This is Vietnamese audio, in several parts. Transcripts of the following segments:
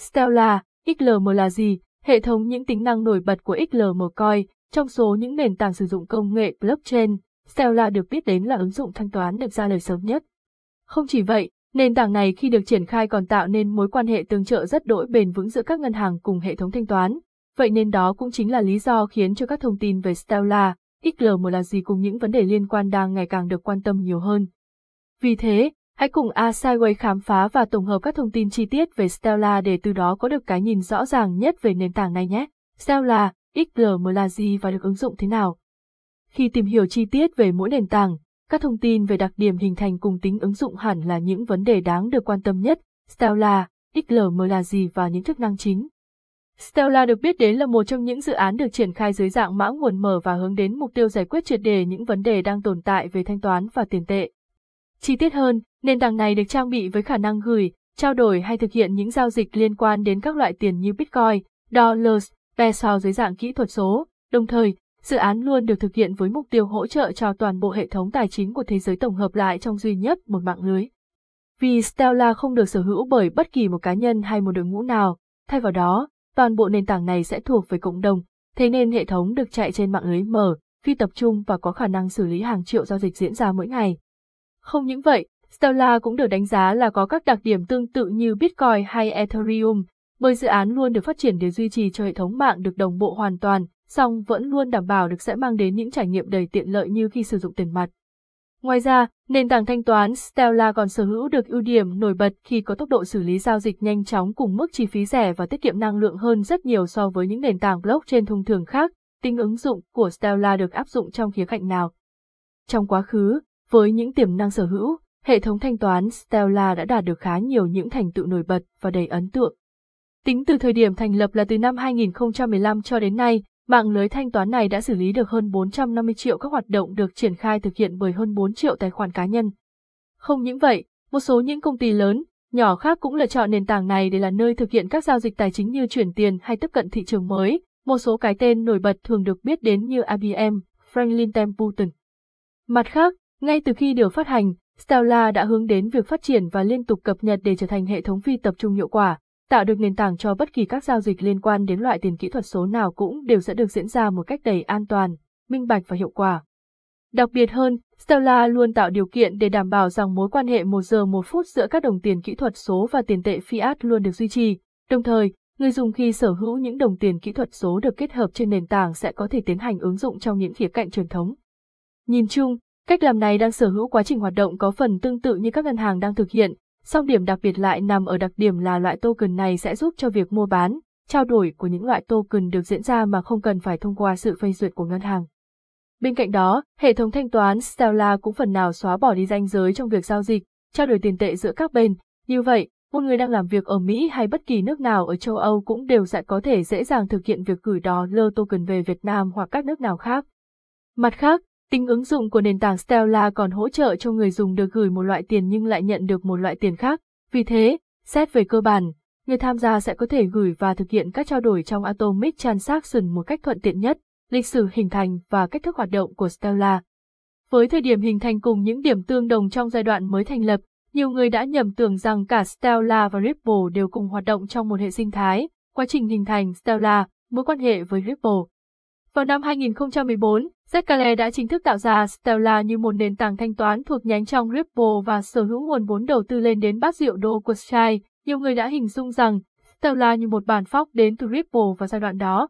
Stellar, XLM là gì? Hệ thống những tính năng nổi bật của XLM Coin. Trong số những nền tảng sử dụng công nghệ blockchain, Stellar được biết đến là ứng dụng thanh toán được ra đời sớm nhất. Không chỉ vậy, nền tảng này khi được triển khai còn tạo nên mối quan hệ tương trợ rất đỗi bền vững giữa các ngân hàng cùng hệ thống thanh toán. Vậy nên đó cũng chính là lý do khiến cho các thông tin về Stellar, XLM là gì cùng những vấn đề liên quan đang ngày càng được quan tâm nhiều hơn. Vì thế, hãy cùng A-Sideway khám phá và tổng hợp các thông tin chi tiết về Stellar để từ đó có được cái nhìn rõ ràng nhất về nền tảng này nhé. Stellar, XLM là gì và được ứng dụng thế nào? Khi tìm hiểu chi tiết về mỗi nền tảng, các thông tin về đặc điểm hình thành cùng tính ứng dụng hẳn là những vấn đề đáng được quan tâm nhất. Stellar, XLM là gì và những chức năng chính? Stellar được biết đến là một trong những dự án được triển khai dưới dạng mã nguồn mở và hướng đến mục tiêu giải quyết triệt để những vấn đề đang tồn tại về thanh toán và tiền tệ. Chi tiết hơn, nền tảng này được trang bị với khả năng gửi, trao đổi hay thực hiện những giao dịch liên quan đến các loại tiền như Bitcoin, Dollars, Peso dưới dạng kỹ thuật số. Đồng thời, dự án luôn được thực hiện với mục tiêu hỗ trợ cho toàn bộ hệ thống tài chính của thế giới tổng hợp lại trong duy nhất một mạng lưới. Vì Stellar không được sở hữu bởi bất kỳ một cá nhân hay một đội ngũ nào, thay vào đó, toàn bộ nền tảng này sẽ thuộc về cộng đồng, thế nên hệ thống được chạy trên mạng lưới mở, phi tập trung và có khả năng xử lý hàng triệu giao dịch diễn ra mỗi ngày. Không những vậy, Stellar cũng được đánh giá là có các đặc điểm tương tự như Bitcoin hay Ethereum, bởi dự án luôn được phát triển để duy trì cho hệ thống mạng được đồng bộ hoàn toàn, song vẫn luôn đảm bảo được sẽ mang đến những trải nghiệm đầy tiện lợi như khi sử dụng tiền mặt. Ngoài ra, nền tảng thanh toán Stellar còn sở hữu được ưu điểm nổi bật khi có tốc độ xử lý giao dịch nhanh chóng cùng mức chi phí rẻ và tiết kiệm năng lượng hơn rất nhiều so với những nền tảng blockchain thông thường khác. Tính ứng dụng của Stellar được áp dụng trong khía cạnh nào? Trong quá khứ, với những tiềm năng sở hữu, hệ thống thanh toán Stellar đã đạt được khá nhiều những thành tựu nổi bật và đầy ấn tượng. Tính từ thời điểm thành lập là từ năm 2015 cho đến nay, mạng lưới thanh toán này đã xử lý được hơn 450 triệu các hoạt động được triển khai thực hiện bởi hơn 4 triệu tài khoản cá nhân. Không những vậy, một số những công ty lớn, nhỏ khác cũng lựa chọn nền tảng này để là nơi thực hiện các giao dịch tài chính như chuyển tiền hay tiếp cận thị trường mới. Một số cái tên nổi bật thường được biết đến như IBM, Franklin Templeton. Mặt khác, ngay từ khi được phát hành, Stellar đã hướng đến việc phát triển và liên tục cập nhật để trở thành hệ thống phi tập trung hiệu quả, tạo được nền tảng cho bất kỳ các giao dịch liên quan đến loại tiền kỹ thuật số nào cũng đều sẽ được diễn ra một cách đầy an toàn, minh bạch và hiệu quả. Đặc biệt hơn, Stellar luôn tạo điều kiện để đảm bảo rằng mối quan hệ 1 giờ 1 phút giữa các đồng tiền kỹ thuật số và tiền tệ fiat luôn được duy trì. Đồng thời, người dùng khi sở hữu những đồng tiền kỹ thuật số được kết hợp trên nền tảng sẽ có thể tiến hành ứng dụng trong những khía cạnh truyền thống. Nhìn chung, cách làm này đang sở hữu quá trình hoạt động có phần tương tự như các ngân hàng đang thực hiện, song điểm đặc biệt lại nằm ở đặc điểm là loại token này sẽ giúp cho việc mua bán, trao đổi của những loại token được diễn ra mà không cần phải thông qua sự phê duyệt của ngân hàng. Bên cạnh đó, hệ thống thanh toán Stellar cũng phần nào xóa bỏ đi ranh giới trong việc giao dịch, trao đổi tiền tệ giữa các bên. Như vậy, một người đang làm việc ở Mỹ hay bất kỳ nước nào ở châu Âu cũng đều sẽ có thể dễ dàng thực hiện việc gửi dollar token về Việt Nam hoặc các nước nào khác. Mặt khác, tính ứng dụng của nền tảng Stellar còn hỗ trợ cho người dùng được gửi một loại tiền nhưng lại nhận được một loại tiền khác. Vì thế, xét về cơ bản, người tham gia sẽ có thể gửi và thực hiện các trao đổi trong Atomic Transaction một cách thuận tiện nhất. Lịch sử hình thành và cách thức hoạt động của Stellar. Với thời điểm hình thành cùng những điểm tương đồng trong giai đoạn mới thành lập, nhiều người đã nhầm tưởng rằng cả Stellar và Ripple đều cùng hoạt động trong một hệ sinh thái. Quá trình hình thành Stellar, mối quan hệ với Ripple. Vào năm 2014, Zekale đã chính thức tạo ra Stellar như một nền tảng thanh toán thuộc nhánh trong Ripple và sở hữu nguồn vốn đầu tư lên đến bát triệu đô của Stripe. Nhiều người đã hình dung rằng Stellar như một bản phóc đến từ Ripple vào giai đoạn đó.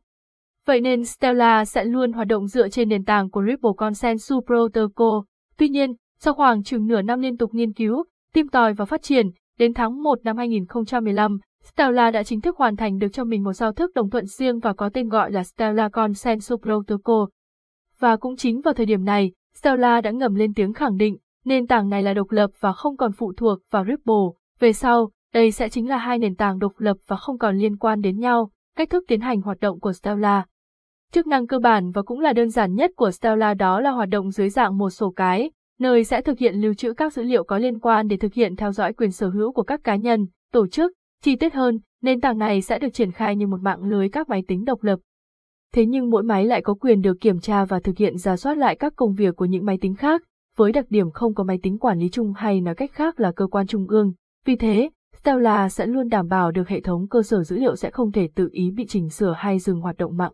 Vậy nên Stellar sẽ luôn hoạt động dựa trên nền tảng của Ripple Consensus Protocol. Tuy nhiên, sau khoảng chừng nửa năm liên tục nghiên cứu, tìm tòi và phát triển, đến tháng 1 năm 2015, Stellar đã chính thức hoàn thành được cho mình một giao thức đồng thuận riêng và có tên gọi là Stellar Consensus Protocol. Và cũng chính vào thời điểm này, Stellar đã ngầm lên tiếng khẳng định nền tảng này là độc lập và không còn phụ thuộc vào Ripple. Về sau, đây sẽ chính là hai nền tảng độc lập và không còn liên quan đến nhau. Cách thức tiến hành hoạt động của Stellar. Chức năng cơ bản và cũng là đơn giản nhất của Stellar đó là hoạt động dưới dạng một sổ cái, nơi sẽ thực hiện lưu trữ các dữ liệu có liên quan để thực hiện theo dõi quyền sở hữu của các cá nhân, tổ chức. Chi tiết hơn, nền tảng này sẽ được triển khai như một mạng lưới các máy tính độc lập. Thế nhưng mỗi máy lại có quyền được kiểm tra và thực hiện rà soát lại các công việc của những máy tính khác, với đặc điểm không có máy tính quản lý chung hay nói cách khác là cơ quan trung ương. Vì thế, Stellar sẽ luôn đảm bảo được hệ thống cơ sở dữ liệu sẽ không thể tự ý bị chỉnh sửa hay dừng hoạt động mạng.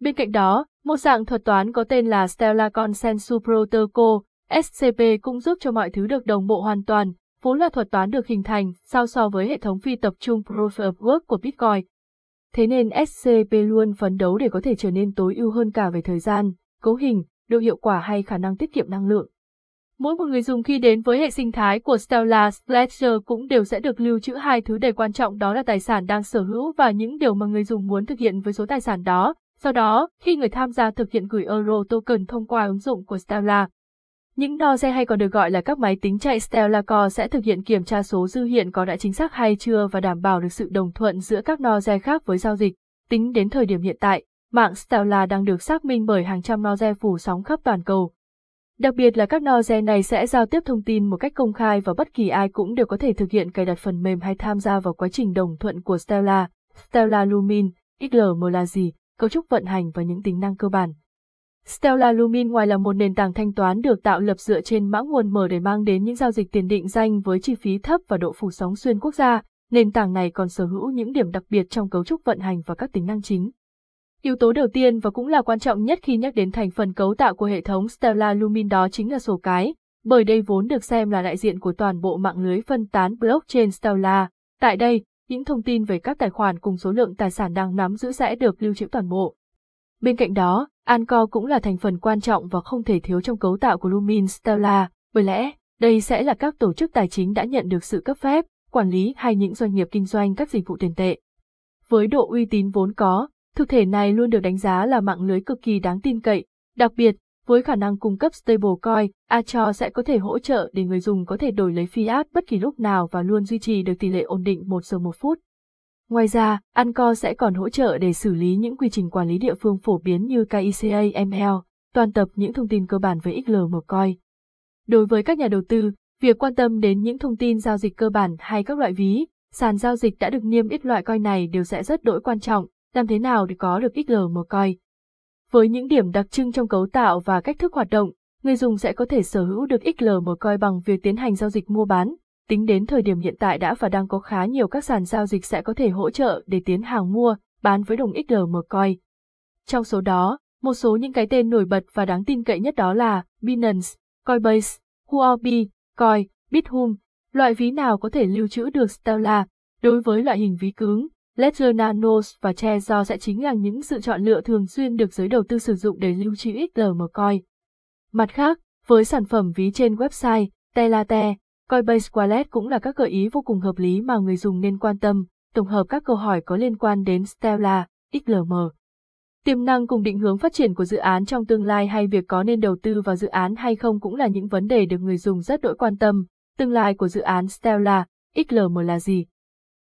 Bên cạnh đó, một dạng thuật toán có tên là Stellar Consensus Protocol, SCP cũng giúp cho mọi thứ được đồng bộ hoàn toàn, vốn là thuật toán được hình thành sao so với hệ thống phi tập trung Proof of Work của Bitcoin. Thế nên SCP luôn phấn đấu để có thể trở nên tối ưu hơn cả về thời gian, cấu hình, độ hiệu quả hay khả năng tiết kiệm năng lượng. Mỗi một người dùng khi đến với hệ sinh thái của Stellar Ledger cũng đều sẽ được lưu trữ hai thứ đầy quan trọng, đó là tài sản đang sở hữu và những điều mà người dùng muốn thực hiện với số tài sản đó. Sau đó, khi người tham gia thực hiện gửi Euro Token thông qua ứng dụng của Stellar, những noze hay còn được gọi là các máy tính chạy Stellar Core sẽ thực hiện kiểm tra số dư hiện có đã chính xác hay chưa và đảm bảo được sự đồng thuận giữa các noze khác với giao dịch. Tính đến thời điểm hiện tại, mạng Stellar đang được xác minh bởi hàng trăm noze phủ sóng khắp toàn cầu. Đặc biệt là các noze này sẽ giao tiếp thông tin một cách công khai và bất kỳ ai cũng đều có thể thực hiện cài đặt phần mềm hay tham gia vào quá trình đồng thuận của Stellar. Stellar Lumens, XLM là gì? Cấu trúc vận hành và những tính năng cơ bản. Stellar Lumens ngoài là một nền tảng thanh toán được tạo lập dựa trên mã nguồn mở để mang đến những giao dịch tiền định danh với chi phí thấp và độ phủ sóng xuyên quốc gia, nền tảng này còn sở hữu những điểm đặc biệt trong cấu trúc vận hành và các tính năng chính. Yếu tố đầu tiên và cũng là quan trọng nhất khi nhắc đến thành phần cấu tạo của hệ thống Stellar Lumens đó chính là sổ cái, bởi đây vốn được xem là đại diện của toàn bộ mạng lưới phân tán blockchain Stellar. Tại đây, những thông tin về các tài khoản cùng số lượng tài sản đang nắm giữ sẽ được lưu trữ toàn bộ. Bên cạnh đó, Anchor cũng là thành phần quan trọng và không thể thiếu trong cấu tạo của Lumens Stellar, bởi lẽ đây sẽ là các tổ chức tài chính đã nhận được sự cấp phép, quản lý hay những doanh nghiệp kinh doanh các dịch vụ tiền tệ. Với độ uy tín vốn có, thực thể này luôn được đánh giá là mạng lưới cực kỳ đáng tin cậy, đặc biệt với khả năng cung cấp stablecoin, Anchor sẽ có thể hỗ trợ để người dùng có thể đổi lấy fiat bất kỳ lúc nào và luôn duy trì được tỷ lệ ổn định 1 giờ 1 phút. Ngoài ra, Anchor sẽ còn hỗ trợ để xử lý những quy trình quản lý địa phương phổ biến như KICAML, toàn tập những thông tin cơ bản về XLM coin. Đối với các nhà đầu tư, việc quan tâm đến những thông tin giao dịch cơ bản hay các loại ví, sàn giao dịch đã được niêm yết loại coin này đều sẽ rất đỗi quan trọng, làm thế nào để có được XLM coin. Với những điểm đặc trưng trong cấu tạo và cách thức hoạt động, người dùng sẽ có thể sở hữu được XLM coin bằng việc tiến hành giao dịch mua bán. Tính đến thời điểm hiện tại đã và đang có khá nhiều các sàn giao dịch sẽ có thể hỗ trợ để tiến hàng mua, bán với đồng XLM coin. Trong số đó, một số những cái tên nổi bật và đáng tin cậy nhất đó là Binance, Coinbase, Huobi, Coin, Bithum. Loại ví nào có thể lưu trữ được Stellar? Đối với loại hình ví cứng, Ledger Nano và Trezor sẽ chính là những sự chọn lựa thường xuyên được giới đầu tư sử dụng để lưu trữ XLM coin. Mặt khác, với sản phẩm ví trên website, Stellar, Coinbase Wallet cũng là các gợi ý vô cùng hợp lý mà người dùng nên quan tâm, tổng hợp các câu hỏi có liên quan đến Stellar, XLM. Tiềm năng cùng định hướng phát triển của dự án trong tương lai hay việc có nên đầu tư vào dự án hay không cũng là những vấn đề được người dùng rất đỗi quan tâm. Tương lai của dự án Stellar, XLM là gì?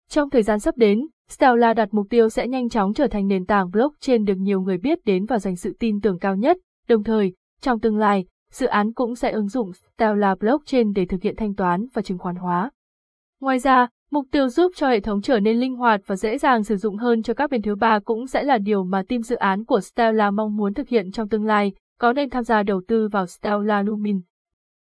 Trong thời gian sắp đến, Stellar đặt mục tiêu sẽ nhanh chóng trở thành nền tảng blockchain được nhiều người biết đến và giành sự tin tưởng cao nhất. Đồng thời, trong tương lai, dự án cũng sẽ ứng dụng Stellar Blockchain để thực hiện thanh toán và chứng khoán hóa. Ngoài ra, mục tiêu giúp cho hệ thống trở nên linh hoạt và dễ dàng sử dụng hơn cho các bên thứ ba cũng sẽ là điều mà team dự án của Stellar mong muốn thực hiện trong tương lai, có nên tham gia đầu tư vào Stellar Lumens.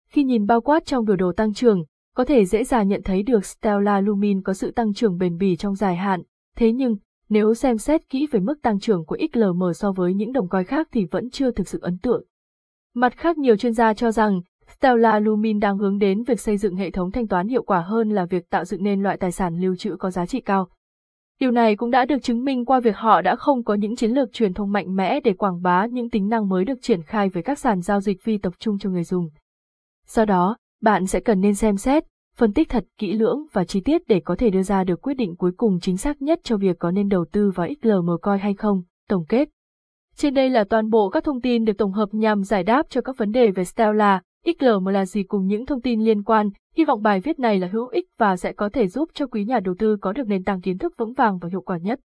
Khi nhìn bao quát trong biểu đồ tăng trưởng, có thể dễ dàng nhận thấy được Stellar Lumens có sự tăng trưởng bền bỉ trong dài hạn, thế nhưng, nếu xem xét kỹ về mức tăng trưởng của XLM so với những đồng coin khác thì vẫn chưa thực sự ấn tượng. Mặt khác, nhiều chuyên gia cho rằng, Stellar Lumens đang hướng đến việc xây dựng hệ thống thanh toán hiệu quả hơn là việc tạo dựng nên loại tài sản lưu trữ có giá trị cao. Điều này cũng đã được chứng minh qua việc họ đã không có những chiến lược truyền thông mạnh mẽ để quảng bá những tính năng mới được triển khai với các sàn giao dịch phi tập trung cho người dùng. Do đó, bạn sẽ cần nên xem xét, phân tích thật kỹ lưỡng và chi tiết để có thể đưa ra được quyết định cuối cùng chính xác nhất cho việc có nên đầu tư vào XLM coin hay không. Tổng kết. Trên đây là toàn bộ các thông tin được tổng hợp nhằm giải đáp cho các vấn đề về Stellar, XLM là gì cùng những thông tin liên quan. Hy vọng bài viết này là hữu ích và sẽ có thể giúp cho quý nhà đầu tư có được nền tảng kiến thức vững vàng và hiệu quả nhất.